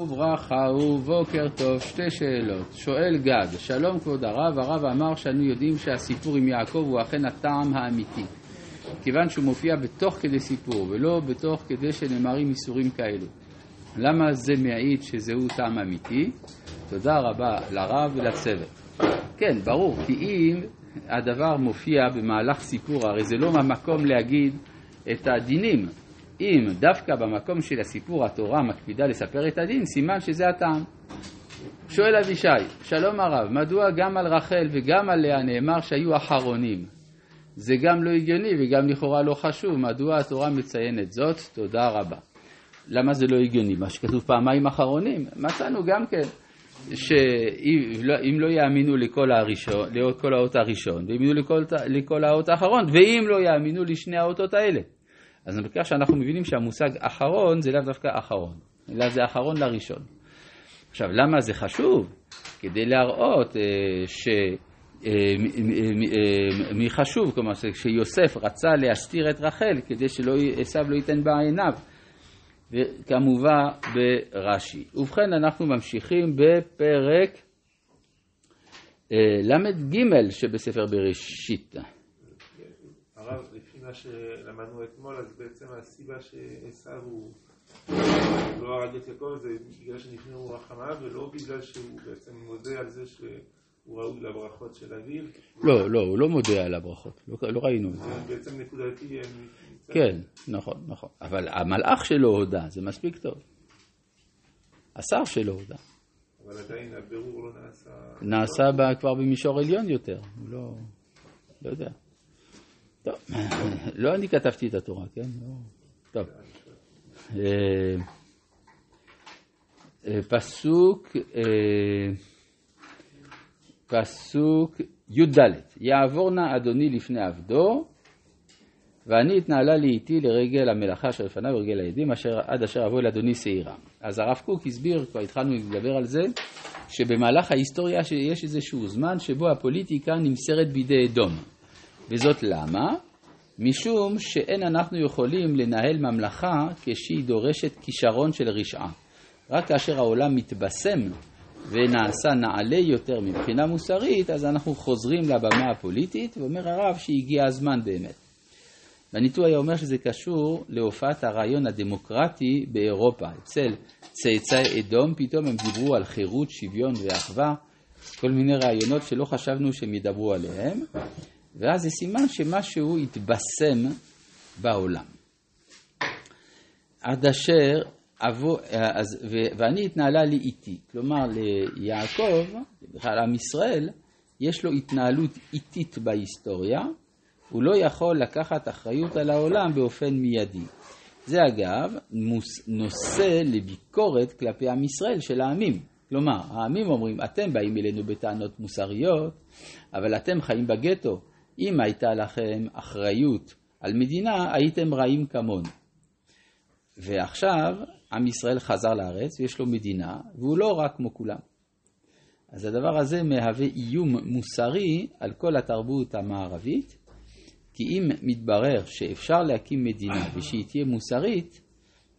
וברכה ובוקר טוב. שתי שאלות. שואל גד, שלום כבוד הרב, הרב אמר שאנו יודעים שהסיפור עם יעקב הוא אכן הטעם האמיתי, כיוון שהוא מופיע בתוך כדי סיפור ולא בתוך כדי שנאמרים איסורים כאלו. למה זה מעיד שזהו טעם אמיתי? תודה רבה לרב ולצוות. כן, ברור, כי אם הדבר מופיע במהלך סיפור, הרי זה לא המקום להגיד את הדינים. אם דווקא במקום של הסיפור התורה מקפידה לספר את הדין, סימן שזה הטעם. שואל אבישי, שלום הרב, מדוע גם על רחל וגם על לאה נאמר שהיו אחרונים? זה גם לא הגיוני וגם לכאורה לא חשוב, מדוע התורה מציינת זאת? תודה רבה. למה זה לא הגיוני? מה שכתוב פעמיים אחרונים, מצאנו גם כן שאם לא יאמינו לכל הראשון, לכל האות הראשון, ויאמינו לכל האות האחרון, ואם לא יאמינו לשני האותות האלה. אז בכך שאנחנו מבינים שהמושג אחרון זה לאו דווקא אחרון, אלא זה אחרון לראשון. עכשיו, למה זה חשוב? כדי להראות מי חשוב, כלומר שיוסף רצה להסתיר את רחל, כדי שעשו לא ייתן בה עיניו, וכמובן ברש"י. ובכן, אנחנו ממשיכים בפרק למד ג' שבספר בראשית. הרב, לפי מה שלמדנו אתמול, אז בעצם הסיבה שעשו הוא לא הרג את יעקב, זה בגלל שנפנעו רחמיו, ולא בגלל שהוא בעצם מודה על זה שהוא ראוי לברכות של אביו. לא, הוא לא מודה על הברכות, לא ראינו את זה. זה בעצם נקודתי. כן, נכון. אבל המלאך שלו הודה, זה מספיק טוב. השר שלו הודה. אבל עדיין הבירור לא נעשה. נעשה כבר במישור עליון יותר, הוא לא יודע. טוב, לא אני כתבתי את התורה, כן? טוב. פסוק י"ד. יעבורנה אדוני לפני עבדו, ואני התנהלה לאיתי לרגל המלאכה אשר לפניו ורגל העדים, עד אשר אבוא אל אדוני שעירה. אז הרב קוק הסביר, כבר התחלנו לדבר על זה, שבמהלך ההיסטוריה יש איזשהו זמן שבו הפוליטיקה נמסרת בידי אדום. וזאת למה? משום שאין אנחנו יכולים לנהל ממלכה כשהיא דורשת כישרון של רשעה. רק כאשר העולם מתבשם ונעשה נעלה יותר מבחינה מוסרית, אז אנחנו חוזרים לבמה הפוליטית, ואומר הרב שהגיע הזמן באמת. והניתוח היה אומר שזה קשור להופעת הרעיון הדמוקרטי באירופה. אצל צאצאי אדום פתאום הם דיברו על חירות, שוויון ואחווה, כל מיני רעיונות שלא חשבנו שהם ידברו עליהם. ואז זה סימן שמשהו התבשם בעולם. עד אשר ואני התנהלה לי איתי. כלומר, ליעקב, בכלל עם ישראל, יש לו התנהלות איטית בהיסטוריה, הוא לא יכול לקחת אחריות על העולם באופן מיידי. זה אגב נושא לביקורת כלפי עם ישראל של העמים. כלומר, העמים אומרים, אתם באים אלינו בטענות מוסריות, אבל אתם חיים בגטו. אם הייתה לכם אחריות על מדינה, הייתם רעים כמון. ועכשיו, עם ישראל חזר לארץ, ויש לו מדינה, והוא לא רק כמו כולם. אז הדבר הזה מהווה איום מוסרי על כל התרבות המערבית, כי אם מתברר שאפשר להקים מדינה ושהיא תהיה מוסרית,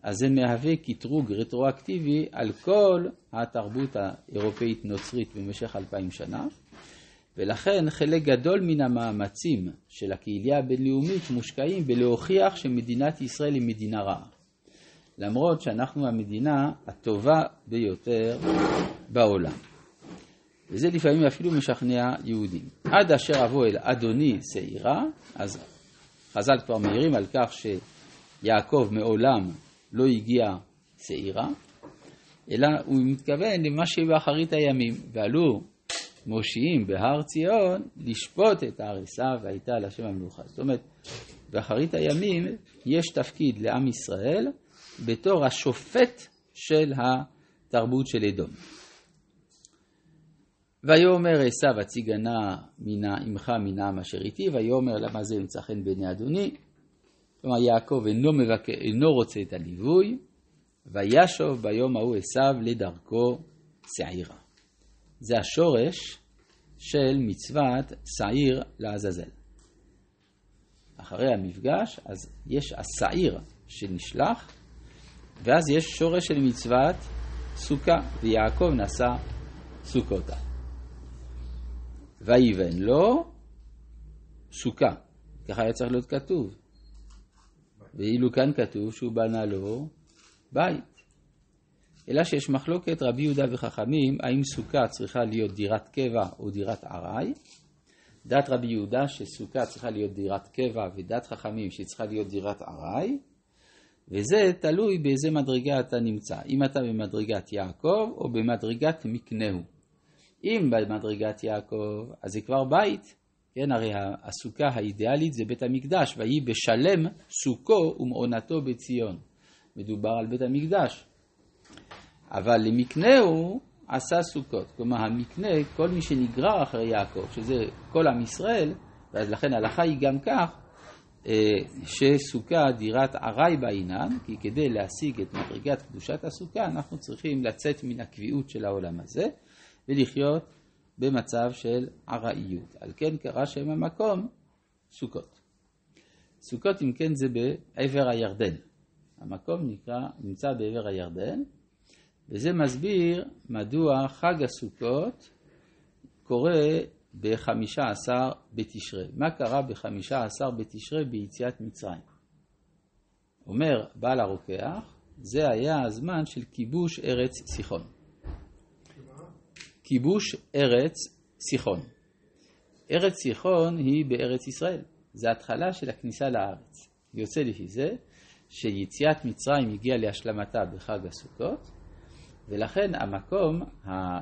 אז זה מהווה כתרוג רטרואקטיבי על כל התרבות האירופאית נוצרית במשך 2000 שנה, ולכן חלק גדול מן המאמצים של הקהילה הבינלאומית מושקעים בלהוכיח שמדינת ישראל היא מדינה רעה. למרות שאנחנו המדינה הטובה ביותר בעולם. וזה לפעמים אפילו משכנע יהודים. עד אשר אבוא אל אדוני שעירה, אז חז"ל כבר מעירים על כך שיעקב מעולם לא הגיע שעירה, אלא הוא מתכוון למה שבאחרית הימים, ועלו מושיעים בהר ציון לשפוט את הארסה והייתה על השם המלוכה. זאת אומרת, באחרית הימים יש תפקיד לעם ישראל בתור השופט של התרבות של אדום. ויאמר עשיו הציגנה עמך מן העם אשר איתי, ויאמר למה זה ימצא חן בעיני אדוני. כלומר, יעקב אינו רוצה את הליווי, וישוב ביום ההוא עשיו לדרכו שעירה. זה השורש של מצוות שעיר לעזאזל. אחרי המפגש, אז יש השעיר שנשלח, ואז יש שורש של מצוות סוכה, ויעקב נשא סוכותה. ויבן לו סוכה, ככה היה צריך להיות כתוב. ואילו כאן כתוב שהוא בנה לו בית. אלא שיש מחלוקת רבי יהודה וחכמים, האם סוכה צריכה להיות דירת קבע או דירת עראי? דת רבי יהודה שסוכה צריכה להיות דירת קבע, ודת חכמים שצריכה להיות דירת עראי, וזה תלוי באיזה מדרגה אתה נמצא, אם אתה במדרגת יעקב או במדרגת מקנהו. אם במדרגת יעקב, אז זה כבר בית, כן, הרי הסוכה האידיאלית זה בית המקדש, והיא בשלם סוכו ומעונתו בציון. מדובר על בית המקדש. אבל למקנהו עשה סוכות, כלומר המקנה, כל מי שנגרר אחרי יעקב, שזה כל עם ישראל, ואז לכן ההלכה היא גם כך, שסוכה דירת עראי בעינן, כי כדי להשיג את מדרגת קדושת הסוכה, אנחנו צריכים לצאת מן הקביעות של העולם הזה, ולחיות במצב של עראיות. על כן קרא שם המקום סוכות. סוכות, אם כן, זה בעבר הירדן. המקום נמצא בעבר הירדן, וזה מסביר מדוע חג הסוכות קורה ב-15 בתשרי. מה קרה ב-15 בתשרי ביציאת מצרים? אומר בעל הרוקח, זה היה הזמן של כיבוש ארץ שיחון. כיבוש ארץ שיחון. ארץ שיחון היא בארץ ישראל. זה התחלה של הכניסה לארץ. יוצא לפי זה שיציאת מצרים הגיעה להשלמתה בחג הסוכות, ולכן המקום,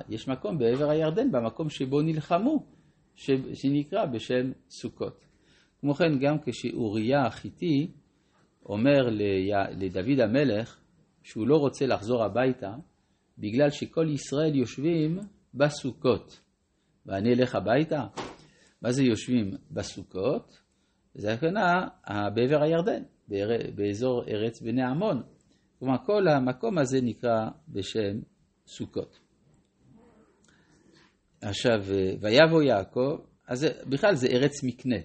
יש מקום בעבר הירדן, במקום שבו נלחמו, שנקרא בשם סוכות. כמו כן גם כשאוריה החיתי אומר לדוד המלך שהוא לא רוצה לחזור הביתה, בגלל שכל ישראל יושבים בסוכות. ואני אלך הביתה? מה זה יושבים בסוכות? זה הכנה בעבר הירדן, באזור ארץ בני עמון. כלומר, כל המקום הזה נקרא בשם סוכות. עכשיו, ויבוא יעקב, אז בכלל זה ארץ מקנה.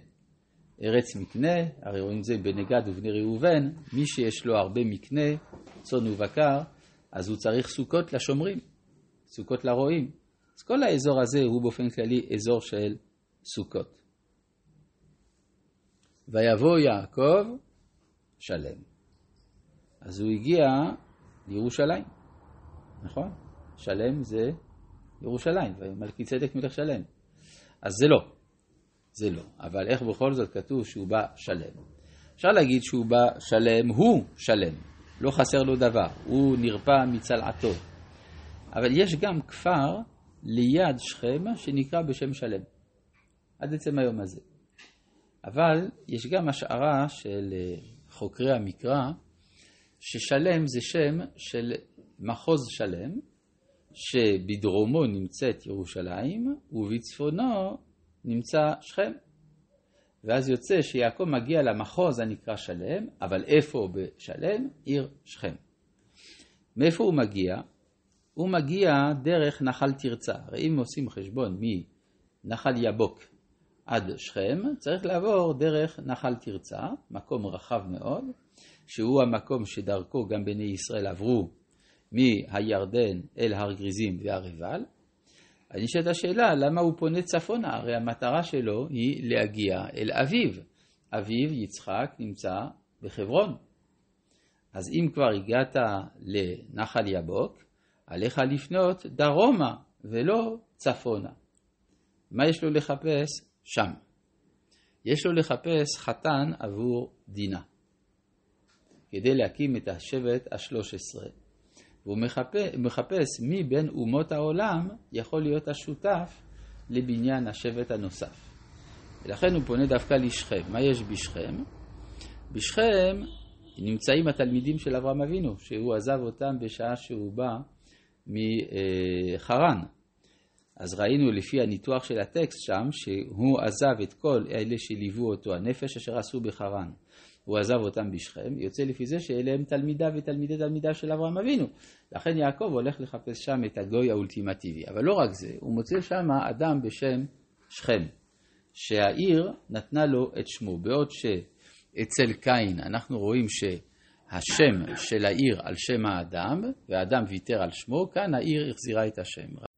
ארץ מקנה, הרי רואים זה בנגד ובני ראובן, מי שיש לו הרבה מקנה, צאן ובקר, אז הוא צריך סוכות לשומרים, סוכות לרועים. אז כל האזור הזה הוא באופן כללי אזור של סוכות. ויבוא יעקב שלם. אז הוא הגיע לירושלים, נכון? שלם זה ירושלים, ומלכי צדק מלך שלם. אז זה לא, זה לא. אבל איך בכל זאת כתוב שהוא בא שלם? אפשר להגיד שהוא בא שלם, הוא שלם, לא חסר לו דבר, הוא נרפא מצלעתו. אבל יש גם כפר ליד שכם שנקרא בשם שלם, עד עצם היום הזה. אבל יש גם השערה של חוקרי המקרא, ששלם זה שם של מחוז שלם, שבדרומו נמצאת ירושלים, ובצפונו נמצא שכם. ואז יוצא שיעקב מגיע למחוז הנקרא שלם, אבל איפה בשלם? עיר שכם. מאיפה הוא מגיע? הוא מגיע דרך נחל תרצה. הרי אם עושים חשבון מנחל יבוק עד שכם, צריך לעבור דרך נחל תרצה, מקום רחב מאוד, שהוא המקום שדרכו גם בני ישראל עברו מהירדן אל הר גריזים והרבל. אז נשאלת השאלה, למה הוא פונה צפונה? הרי המטרה שלו היא להגיע אל אביו. אביו יצחק נמצא בחברון. אז אם כבר הגעת לנחל יבוק, עליך לפנות דרומה ולא צפונה. מה יש לו לחפש שם? יש לו לחפש חתן עבור דינה, כדי להקים את השבט ה-13. והוא מחפש מי בין אומות העולם יכול להיות השותף לבניין השבט הנוסף. ולכן הוא פונה דווקא לשכם. מה יש בשכם? בשכם נמצאים התלמידים של אברהם אבינו, שהוא עזב אותם בשעה שהוא בא מחרן. אז ראינו לפי הניתוח של הטקסט שם, שהוא עזב את כל אלה שליוו אותו, הנפש אשר עשו בחרן. הוא עזב אותם בשכם, יוצא לפי זה שאלה הם תלמידה ותלמידי תלמידה של אברהם אבינו. לכן יעקב הולך לחפש שם את הגוי האולטימטיבי. אבל לא רק זה, הוא מוצא שם אדם בשם שכם, שהעיר נתנה לו את שמו. בעוד שאצל קין אנחנו רואים השם של העיר על שם האדם, והאדם ויתר על שמו, כאן העיר החזירה את השם.